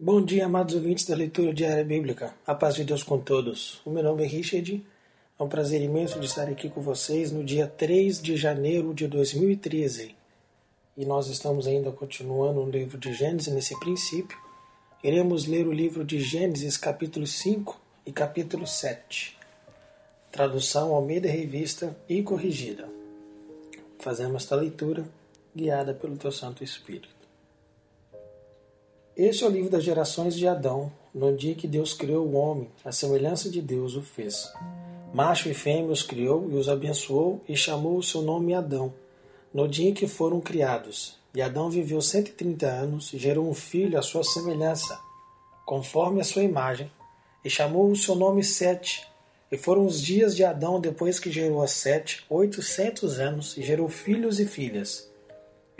Bom dia, amados ouvintes da leitura diária bíblica. A paz de Deus com todos. O meu nome é Richard. É um prazer imenso de estar aqui com vocês no dia 3 de janeiro de 2013. E nós estamos ainda continuando o livro de Gênesis nesse princípio. Iremos ler o livro de Gênesis, capítulo 5 e capítulo 7. Tradução Almeida revista e corrigida. Fazemos esta leitura guiada pelo teu Santo Espírito. Este é o livro das gerações de Adão, no dia que Deus criou o homem, à semelhança de Deus o fez. Macho e fêmea os criou e os abençoou e chamou o seu nome Adão, no dia em que foram criados. E Adão viveu 130 anos e gerou um filho à sua semelhança, conforme a sua imagem, e chamou o seu nome Sete. E foram os dias de Adão depois que gerou a Sete, 800 anos, e gerou filhos e filhas.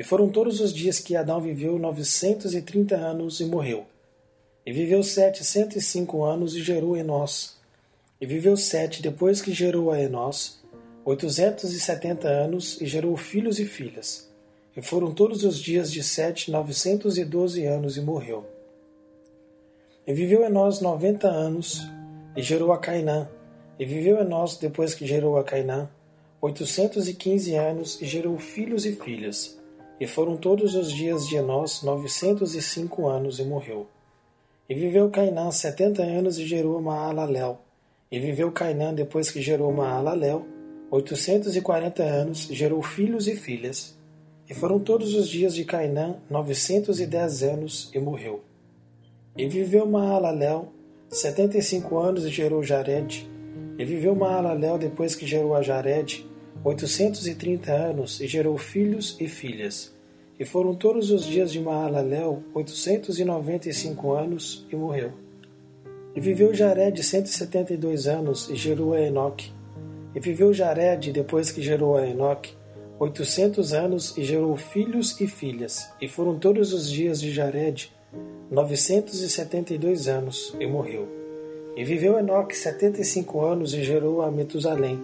E foram todos os dias que Adão viveu 930 anos e morreu. E viveu Sete 105 anos e gerou Enós. E viveu Sete depois que gerou a Enós 870 anos e gerou filhos e filhas. E foram todos os dias de Sete 912 anos e morreu. E viveu Enós 90 anos e gerou a Cainã. E viveu Enós depois que gerou a Cainã 815 anos e gerou filhos e filhas. E foram todos os dias de Enós 905 anos e morreu. E viveu Cainã 70 anos e gerou Maalalel. E viveu Cainã depois que gerou Maalalel 840 anos e gerou filhos e filhas. E foram todos os dias de Cainã 910 anos e morreu. E viveu Maalalel 75 anos e gerou Jared. E viveu Maalalel depois que gerou a Jared 830 anos e gerou filhos e filhas. E foram todos os dias de Maalalel 895 anos e morreu. E viveu Jared 172 anos e gerou a Enoque. E viveu Jared depois que gerou a Enoque 800 anos e gerou filhos e filhas. E foram todos os dias de Jared 972 anos e morreu. E viveu Enoque 75 anos e gerou a Metusalém.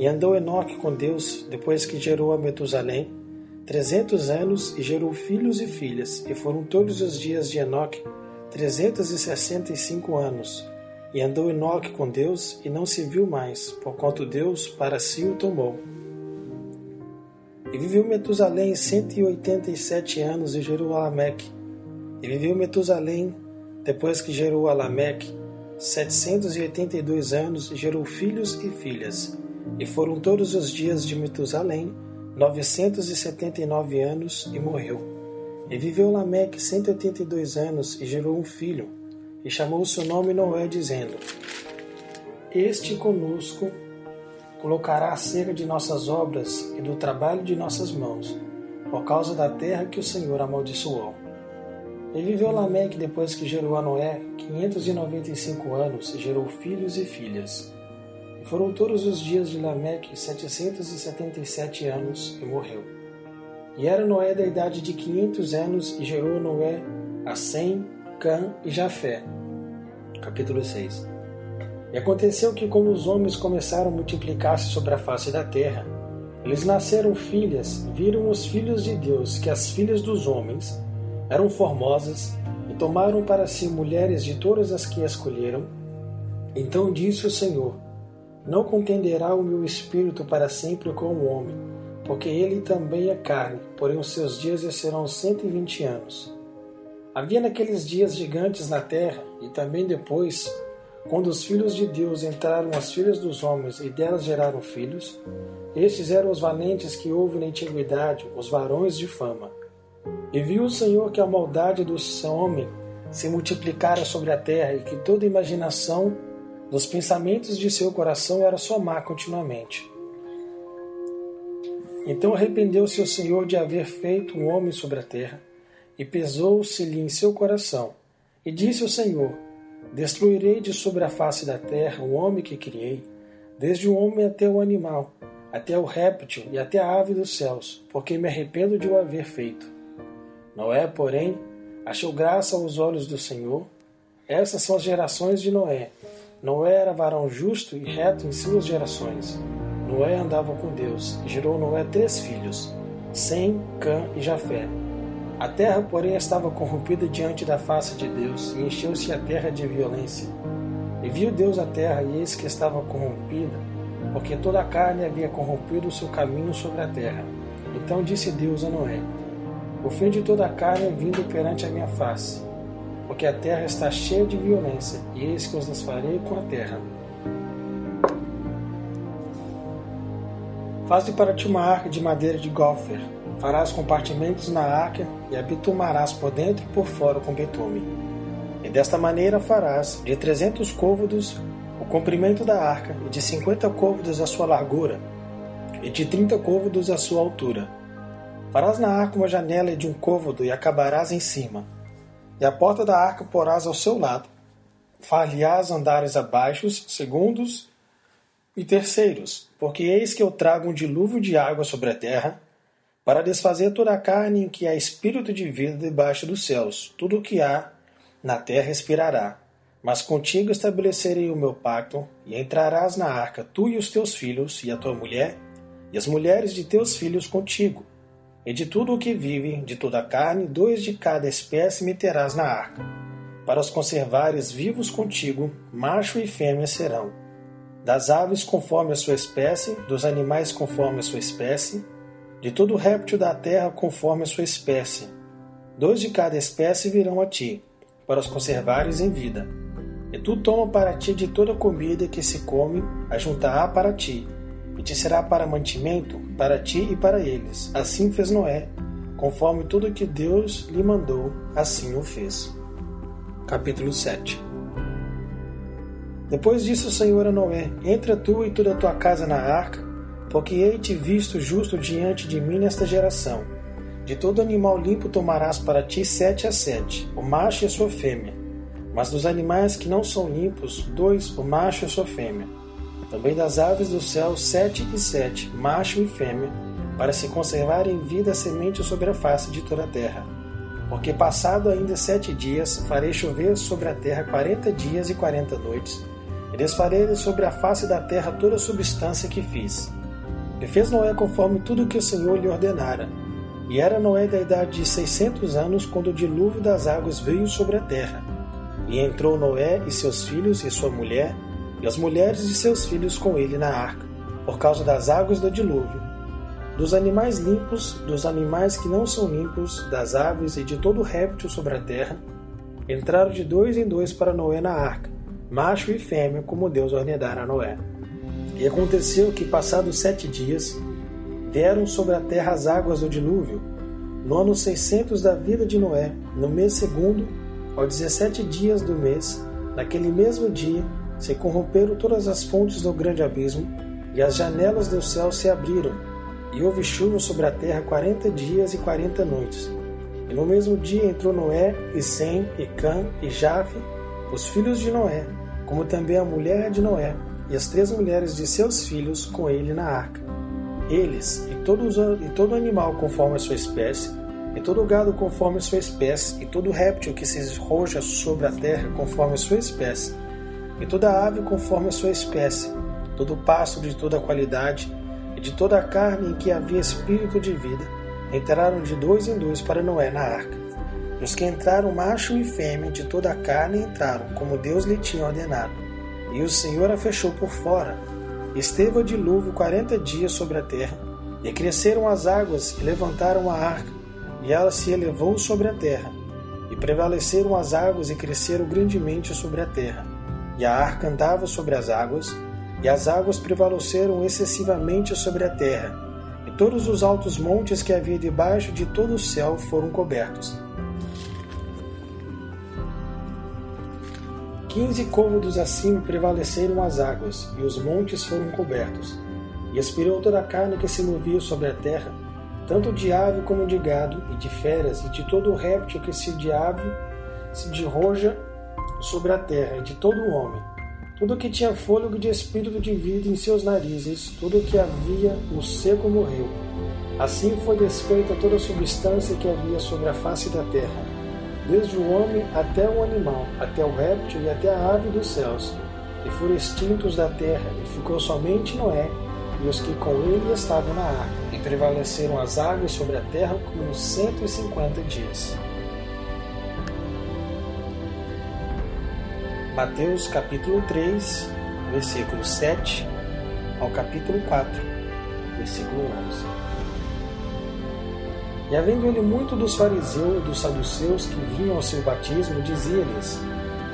E andou Enoque com Deus, depois que gerou a Metusalém, 300 anos, e gerou filhos e filhas, e foram todos os dias de Enoque 365 anos. E andou Enoque com Deus, e não se viu mais, porquanto Deus para si o tomou. E viveu Metusalém 187 anos, e gerou a Lameque. E viveu Metusalém, depois que gerou a Lameque, 782 anos, e gerou filhos e filhas. E foram todos os dias de Metusalém 979 anos e morreu. E viveu Lameque 182 anos e gerou um filho. E chamou o seu nome Noé, dizendo: Este conosco colocará acerca de nossas obras e do trabalho de nossas mãos, por causa da terra que o Senhor amaldiçoou. E viveu Lameque depois que gerou a Noé 595 anos e gerou filhos e filhas. E foram todos os dias de Lameque 777 anos e morreu. E era Noé da idade de 500 anos e gerou Noé a Sem, Cã e Jafé. Capítulo 6. E aconteceu que, como os homens começaram a multiplicar-se sobre a face da terra, eles nasceram filhas, viram os filhos de Deus que as filhas dos homens eram formosas, e tomaram para si mulheres de todas as que escolheram. Então disse o Senhor: Não contenderá o meu espírito para sempre com o homem, porque ele também é carne, porém os seus dias serão 120 anos. Havia naqueles dias gigantes na terra, e também depois, quando os filhos de Deus entraram as filhas dos homens e delas geraram filhos. Estes eram os valentes que houve na antiguidade, os varões de fama. E viu o Senhor que a maldade do homem se multiplicara sobre a terra, e que toda imaginação dos pensamentos de seu coração era só má continuamente. Então arrependeu-se o Senhor de haver feito um homem sobre a terra, e pesou-se-lhe em seu coração. E disse o Senhor: Destruirei de sobre a face da terra o homem que criei, desde o homem até o animal, até o réptil e até a ave dos céus, porque me arrependo de o haver feito. Noé, porém, achou graça aos olhos do Senhor. Essas são as gerações de Noé. Noé era varão justo e reto em suas gerações. Noé andava com Deus, e gerou Noé 3 filhos, Sem, Cã e Jafé. A terra, porém, estava corrompida diante da face de Deus, e encheu-se a terra de violência. E viu Deus a terra, e eis que estava corrompida, porque toda a carne havia corrompido o seu caminho sobre a terra. Então disse Deus a Noé: O fim de toda a carne é vindo perante a minha face, porque a terra está cheia de violência, e eis que os desfarei com a terra. Faze para ti uma arca de madeira de gôfer. Farás compartimentos na arca e a bitumarás por dentro e por fora com betume. E desta maneira farás de 300 côvados o comprimento da arca, e de 50 côvados a sua largura, e de 30 côvados a sua altura. Farás na arca uma janela de 1 côvado e acabarás em cima. E a porta da arca porás ao seu lado. Far-lhe-ás andares abaixo, segundos e terceiros, porque eis que eu trago um dilúvio de água sobre a terra, para desfazer toda a carne em que há espírito de vida debaixo dos céus. Tudo o que há na terra respirará. Mas contigo estabelecerei o meu pacto, e entrarás na arca, tu e os teus filhos, e a tua mulher, e as mulheres de teus filhos contigo. E de tudo o que vive, de toda a carne, 2 de cada espécie meterás na arca, para os conservares vivos contigo, macho e fêmea serão. Das aves conforme a sua espécie, dos animais conforme a sua espécie, de todo réptil da terra conforme a sua espécie. 2 de cada espécie virão a ti, para os conservares em vida. E tu toma para ti de toda comida que se come, ajunta-a para ti, e te será para mantimento, para ti e para eles. Assim fez Noé, conforme tudo que Deus lhe mandou, assim o fez. Capítulo 7. Depois disse o Senhor a Noé: Entra tu e toda a tua casa na arca, porque hei te visto justo diante de mim nesta geração. De todo animal limpo tomarás para ti 7 a 7, o macho e a sua fêmea. Mas dos animais que não são limpos, 2, o macho e a sua fêmea. Também das aves do céu, 7 e 7, macho e fêmea, para se conservar em vida a semente sobre a face de toda a terra. Porque passado ainda 7 dias, farei chover sobre a terra 40 dias e 40 noites, e desfarei sobre a face da terra toda a substância que fiz. E fez Noé conforme tudo o que o Senhor lhe ordenara. E era Noé da idade de 600 anos, quando o dilúvio das águas veio sobre a terra. E entrou Noé e seus filhos e sua mulher, e as mulheres de seus filhos com ele na arca, por causa das águas do dilúvio, dos animais limpos, dos animais que não são limpos, das aves e de todo réptil sobre a terra. Entraram de 2 em 2 para Noé na arca, macho e fêmea, como Deus ordenara a Noé. E aconteceu que, passados 7 dias, vieram sobre a terra as águas do dilúvio, no ano 600 da vida de Noé, no mês segundo, aos 17 dias do mês. Naquele mesmo dia se corromperam todas as fontes do grande abismo, e as janelas do céu se abriram, e houve chuva sobre a terra 40 dias e 40 noites. E no mesmo dia entrou Noé, e Sem, e Cã, e Jafé, os filhos de Noé, como também a mulher de Noé, e as 3 mulheres de seus filhos com ele na arca. Eles, e todo animal conforme a sua espécie, e todo gado conforme a sua espécie, e todo réptil que se esroja sobre a terra conforme a sua espécie, e toda ave conforme a sua espécie, todo pássaro de toda qualidade, e de toda a carne em que havia espírito de vida, entraram de 2 em 2 para Noé na arca. E os que entraram, macho e fêmea, de toda a carne entraram, como Deus lhe tinha ordenado. E o Senhor a fechou por fora. Esteve o dilúvio 40 dias sobre a terra, e cresceram as águas, e levantaram a arca, e ela se elevou sobre a terra. E prevaleceram as águas, e cresceram grandemente sobre a terra. E a arca andava sobre as águas, e as águas prevaleceram excessivamente sobre a terra, e todos os altos montes que havia debaixo de todo o céu foram cobertos. 15 côvados acima prevaleceram as águas, e os montes foram cobertos, e expirou toda a carne que se movia sobre a terra, tanto de ave como de gado, e de feras, e de todo réptil que se de ave, se de roja, sobre a terra, e de todo o homem, tudo que tinha fôlego de espírito de vida em seus narizes, tudo que havia no seco morreu. Assim foi desfeita toda a substância que havia sobre a face da terra, desde o homem até o animal, até o réptil e até a ave dos céus, e foram extintos da terra, e ficou somente Noé e os que com ele estavam na arca, e prevaleceram as águas sobre a terra como 150 dias. Mateus capítulo 3, versículo 7 ao capítulo 4, versículo 11. E havendo-lhe muito dos fariseus e dos saduceus que vinham ao seu batismo, dizia-lhes: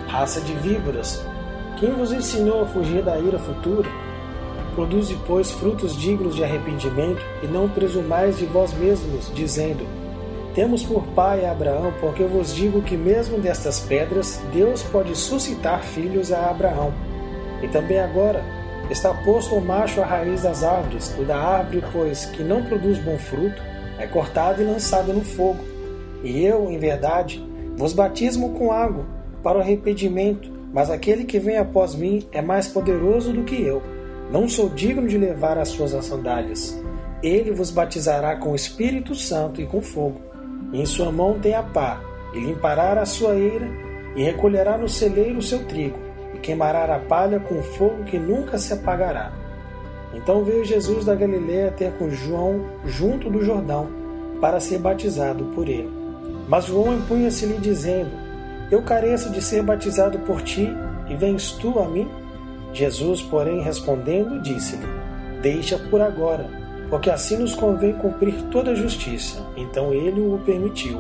Raça de víboras, quem vos ensinou a fugir da ira futura? Produze, pois, frutos dignos de arrependimento, e não presumais de vós mesmos, dizendo: Temos por pai a Abraão, porque eu vos digo que mesmo destas pedras Deus pode suscitar filhos a Abraão. E também agora está posto o macho à raiz das árvores. Toda árvore, pois, que não produz bom fruto, é cortada e lançada no fogo. E eu, em verdade, vos batismo com água para o arrependimento, mas aquele que vem após mim é mais poderoso do que eu. Não sou digno de levar as suas sandálias. Ele vos batizará com o Espírito Santo e com fogo. E em sua mão tem a pá, e limpará a sua eira, e recolherá no celeiro o seu trigo, e queimará a palha com fogo que nunca se apagará. Então veio Jesus da Galileia ter com João junto do Jordão, para ser batizado por ele. Mas João impunha-se-lhe dizendo: Eu careço de ser batizado por ti, e vens tu a mim? Jesus, porém, respondendo, disse-lhe: Deixa por agora, porque assim nos convém cumprir toda a justiça. Então ele o permitiu.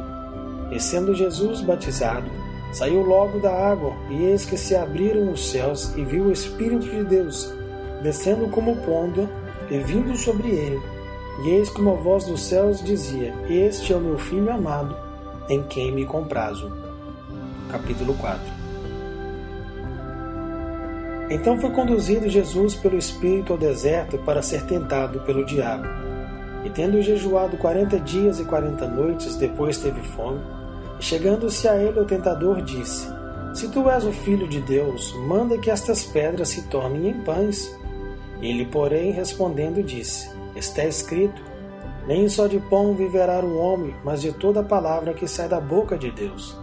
E sendo Jesus batizado, saiu logo da água, e eis que se abriram os céus, e viu o Espírito de Deus, descendo como pomba, e vindo sobre ele. E eis que uma voz dos céus dizia: Este é o meu Filho amado, em quem me comprazo. Capítulo 4. Então foi conduzido Jesus pelo Espírito ao deserto para ser tentado pelo diabo. E tendo jejuado 40 dias e 40 noites, depois teve fome. E chegando-se a ele o tentador disse: Se tu és o Filho de Deus, manda que estas pedras se tornem em pães. Ele, porém, respondendo, disse: Está escrito, nem só de pão viverá o homem, mas de toda a palavra que sai da boca de Deus.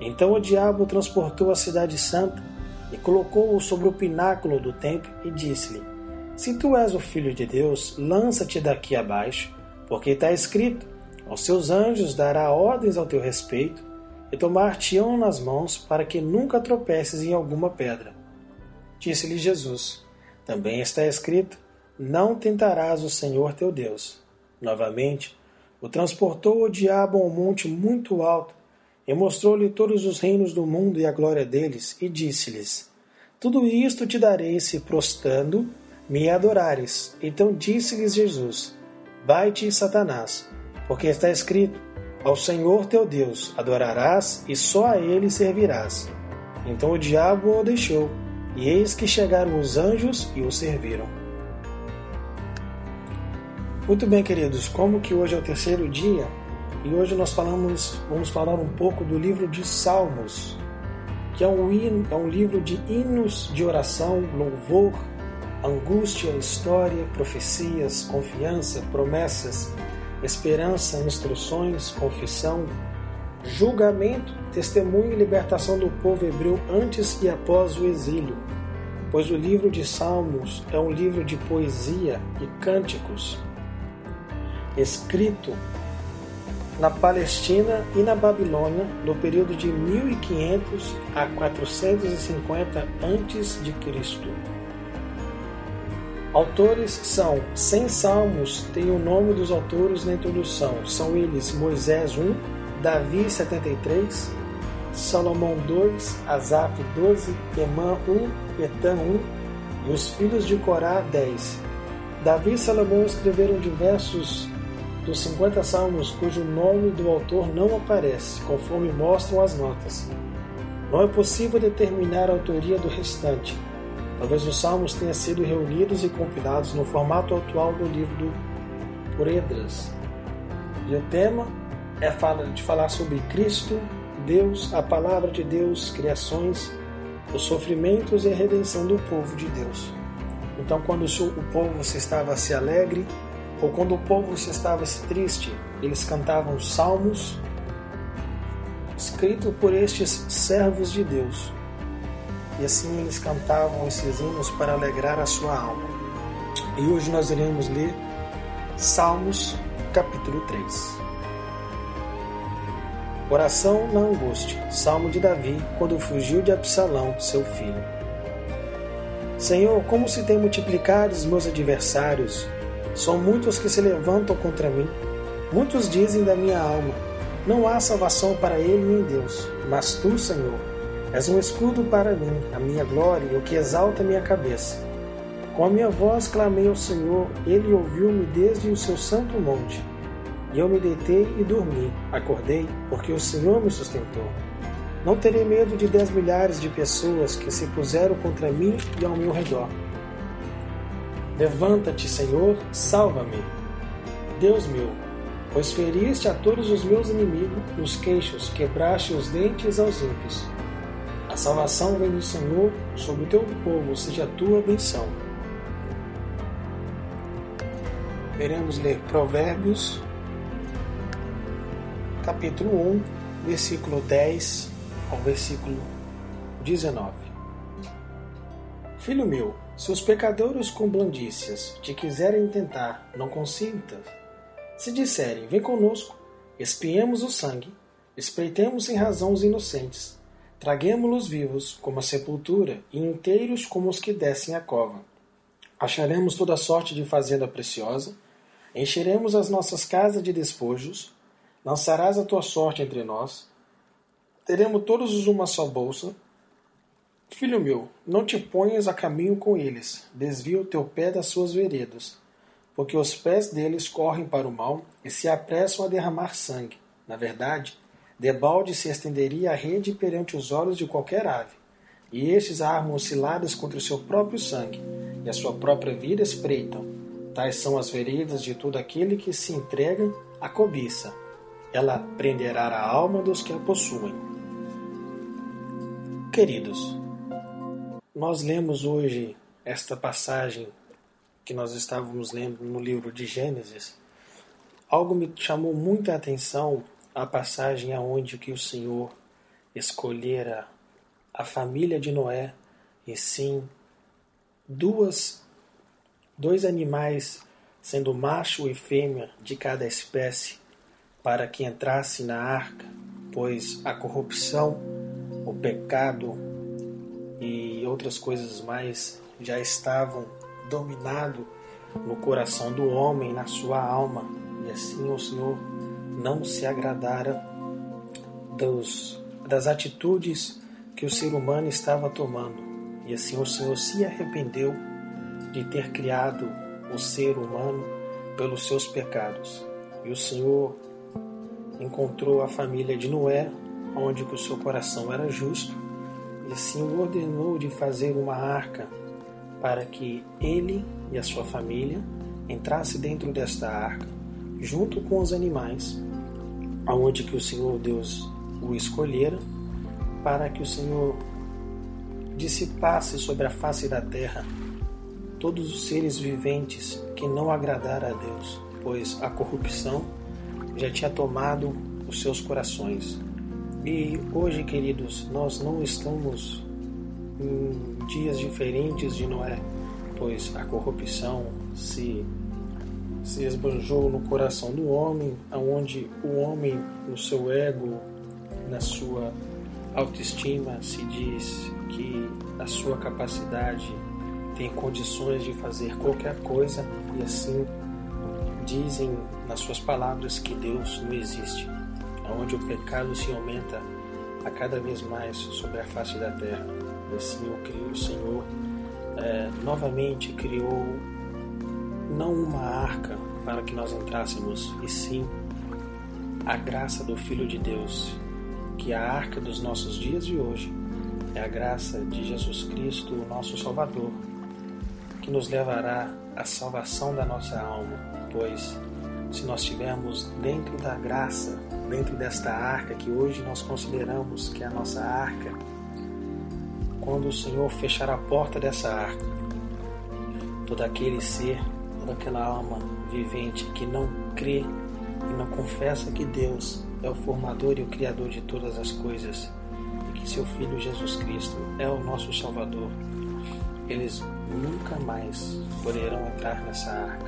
Então o diabo transportou a cidade santa, e colocou-o sobre o pináculo do templo, e disse-lhe: Se tu és o Filho de Deus, lança-te daqui abaixo, porque está escrito: Aos seus anjos dará ordens ao teu respeito, e tomar-te-ão nas mãos, para que nunca tropeces em alguma pedra. Disse-lhe Jesus: Também está escrito: Não tentarás o Senhor teu Deus. Novamente, o transportou o diabo a um monte muito alto, e mostrou-lhe todos os reinos do mundo e a glória deles, e disse-lhes: Tudo isto te darei se, prostrando, me adorares. Então disse-lhes Jesus: Vai-te, Satanás, porque está escrito: Ao Senhor teu Deus adorarás, e só a ele servirás. Então o diabo o deixou, e eis que chegaram os anjos e o serviram. Muito bem, queridos, como que hoje é o terceiro dia, e hoje nós vamos falar um pouco do livro de Salmos, que é um livro de hinos de oração, louvor, angústia, história, profecias, confiança, promessas, esperança, instruções, confissão, julgamento, testemunho e libertação do povo hebreu antes e após o exílio. Pois o livro de Salmos é um livro de poesia e cânticos, escrito na Palestina e na Babilônia, no período de 1500 a 450 a.C. Autores são 100 salmos, tem o nome dos autores na introdução. São eles Moisés 1, Davi 73, Salomão 2, Asaf 12, Temã 1, Etã 1 e os filhos de Corá 10. Davi e Salomão escreveram diversos dos 50 salmos cujo nome do autor não aparece, conforme mostram as notas. Não é possível determinar a autoria do restante. Talvez os salmos tenham sido reunidos e compilados no formato atual do livro por Esdras. E o tema é falar sobre Cristo, Deus, a Palavra de Deus, criações, os sofrimentos e a redenção do povo de Deus. Então, quando o povo se alegre, ou quando o povo se triste, eles cantavam salmos escritos por estes servos de Deus. E assim eles cantavam esses hinos para alegrar a sua alma. E hoje nós iremos ler Salmos, capítulo 3. Oração na angústia. Salmo de Davi, quando fugiu de Absalão, seu filho. Senhor, como se tem multiplicado os meus adversários. São muitos que se levantam contra mim. Muitos dizem da minha alma: não há salvação para ele em Deus. Mas tu, Senhor, és um escudo para mim, a minha glória e o que exalta a minha cabeça. Com a minha voz clamei ao Senhor, ele ouviu-me desde o seu santo monte. E eu me deitei e dormi, acordei, porque o Senhor me sustentou. Não terei medo de 10 milhares de pessoas que se puseram contra mim e ao meu redor. Levanta-te, Senhor, salva-me. Deus meu, pois feriste a todos os meus inimigos nos queixos, quebraste os dentes aos ímpios. A salvação vem do Senhor, sobre o teu povo seja a tua bênção. Veremos ler Provérbios, capítulo 1, versículo 10 ao versículo 19. Filho meu, se os pecadores com blandícias te quiserem tentar, não consintas. Se disserem, vem conosco, espiemos o sangue, espreitemos sem razão os inocentes, traguemo-los vivos como a sepultura e inteiros como os que descem a cova. Acharemos toda sorte de fazenda preciosa, encheremos as nossas casas de despojos, lançarás a tua sorte entre nós, teremos todos uma só bolsa. Filho meu, não te ponhas a caminho com eles, desvia o teu pé das suas veredas, porque os pés deles correm para o mal e se apressam a derramar sangue. Na verdade, debalde se estenderia a rede perante os olhos de qualquer ave, e estes armam ciladas contra o seu próprio sangue, e a sua própria vida espreitam. Tais são as veredas de todo aquele que se entrega à cobiça. Ela prenderá a alma dos que a possuem. Queridos, nós lemos hoje esta passagem que nós estávamos lendo no livro de Gênesis. Algo me chamou muita atenção, a passagem aonde que o Senhor escolhera a família de Noé, e sim dois animais, sendo macho e fêmea de cada espécie, para que entrasse na arca, pois a corrupção, o pecado e outras coisas mais já estavam dominado no coração do homem, na sua alma, e assim o Senhor não se agradara das atitudes que o ser humano estava tomando, e assim o Senhor se arrependeu de ter criado o ser humano pelos seus pecados. E o Senhor encontrou a família de Noé, onde que o seu coração era justo, e assim o ordenou de fazer uma arca para que ele e a sua família entrasse dentro desta arca, junto com os animais, aonde que o Senhor Deus o escolhera, para que o Senhor dissipasse sobre a face da terra todos os seres viventes que não agradaram a Deus, pois a corrupção já tinha tomado os seus corações. E hoje, queridos, nós não estamos em dias diferentes de Noé, pois a corrupção se esbanjou no coração do homem, onde o homem, no seu ego, na sua autoestima, se diz que a sua capacidade tem condições de fazer qualquer coisa, e assim dizem nas suas palavras que Deus não existe, onde o pecado se aumenta a cada vez mais sobre a face da terra. E assim o Senhor novamente criou não uma arca para que nós entrássemos, e sim a graça do Filho de Deus, que a arca dos nossos dias de hoje é a graça de Jesus Cristo, o nosso Salvador, que nos levará à salvação da nossa alma. Pois, se nós estivermos dentro da graça, dentro desta arca que hoje nós consideramos que é a nossa arca, quando o Senhor fechar a porta dessa arca, todo aquele ser, toda aquela alma vivente que não crê e não confessa que Deus é o formador e o criador de todas as coisas, e que seu Filho Jesus Cristo é o nosso Salvador, eles nunca mais poderão entrar nessa arca.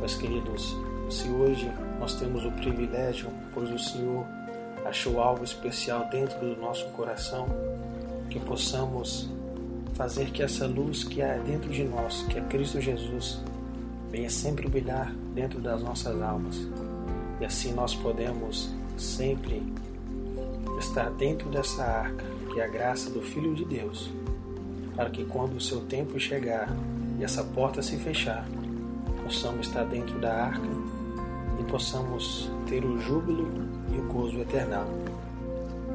Mas, queridos, se hoje nós temos o privilégio, pois o Senhor achou algo especial dentro do nosso coração, que possamos fazer que essa luz que há dentro de nós, que é Cristo Jesus, venha sempre brilhar dentro das nossas almas. E assim nós podemos sempre estar dentro dessa arca, que é a graça do Filho de Deus, para que quando o seu tempo chegar e essa porta se fechar, possamos estar dentro da arca e possamos ter o júbilo e o gozo eternal.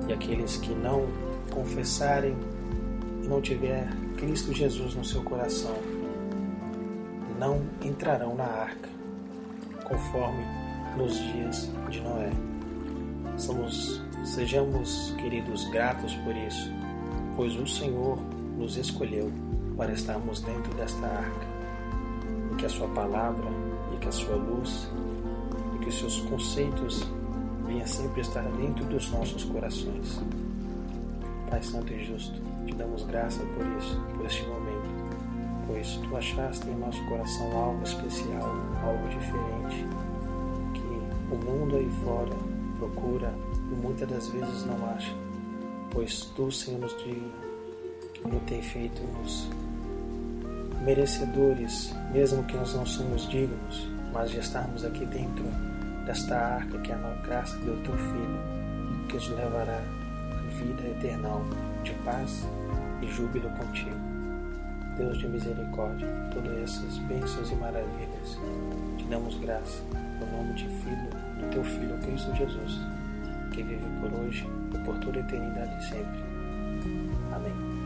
E aqueles que não confessarem e não tiver Cristo Jesus no seu coração, não entrarão na arca, conforme nos dias de Noé. Sejamos, queridos, gratos por isso, pois o Senhor nos escolheu para estarmos dentro desta arca, e que a sua palavra, e que a sua luz, e que os seus conceitos venham sempre estar dentro dos nossos corações. Pai Santo e Justo, te damos graça por isso, por este momento, pois tu achaste em nosso coração algo especial, algo diferente, que o mundo aí fora procura e muitas das vezes não acha, pois tu, Senhor, nos tem feito nos merecedores, mesmo que nós não somos dignos, mas já estamos aqui dentro desta arca que é a graça do teu Filho, que nos levará à vida eterna de paz e júbilo contigo. Deus de misericórdia, todas essas bênçãos e maravilhas, te damos graça no nome do teu Filho Cristo Jesus, que vive por hoje e por toda a eternidade sempre. Amém.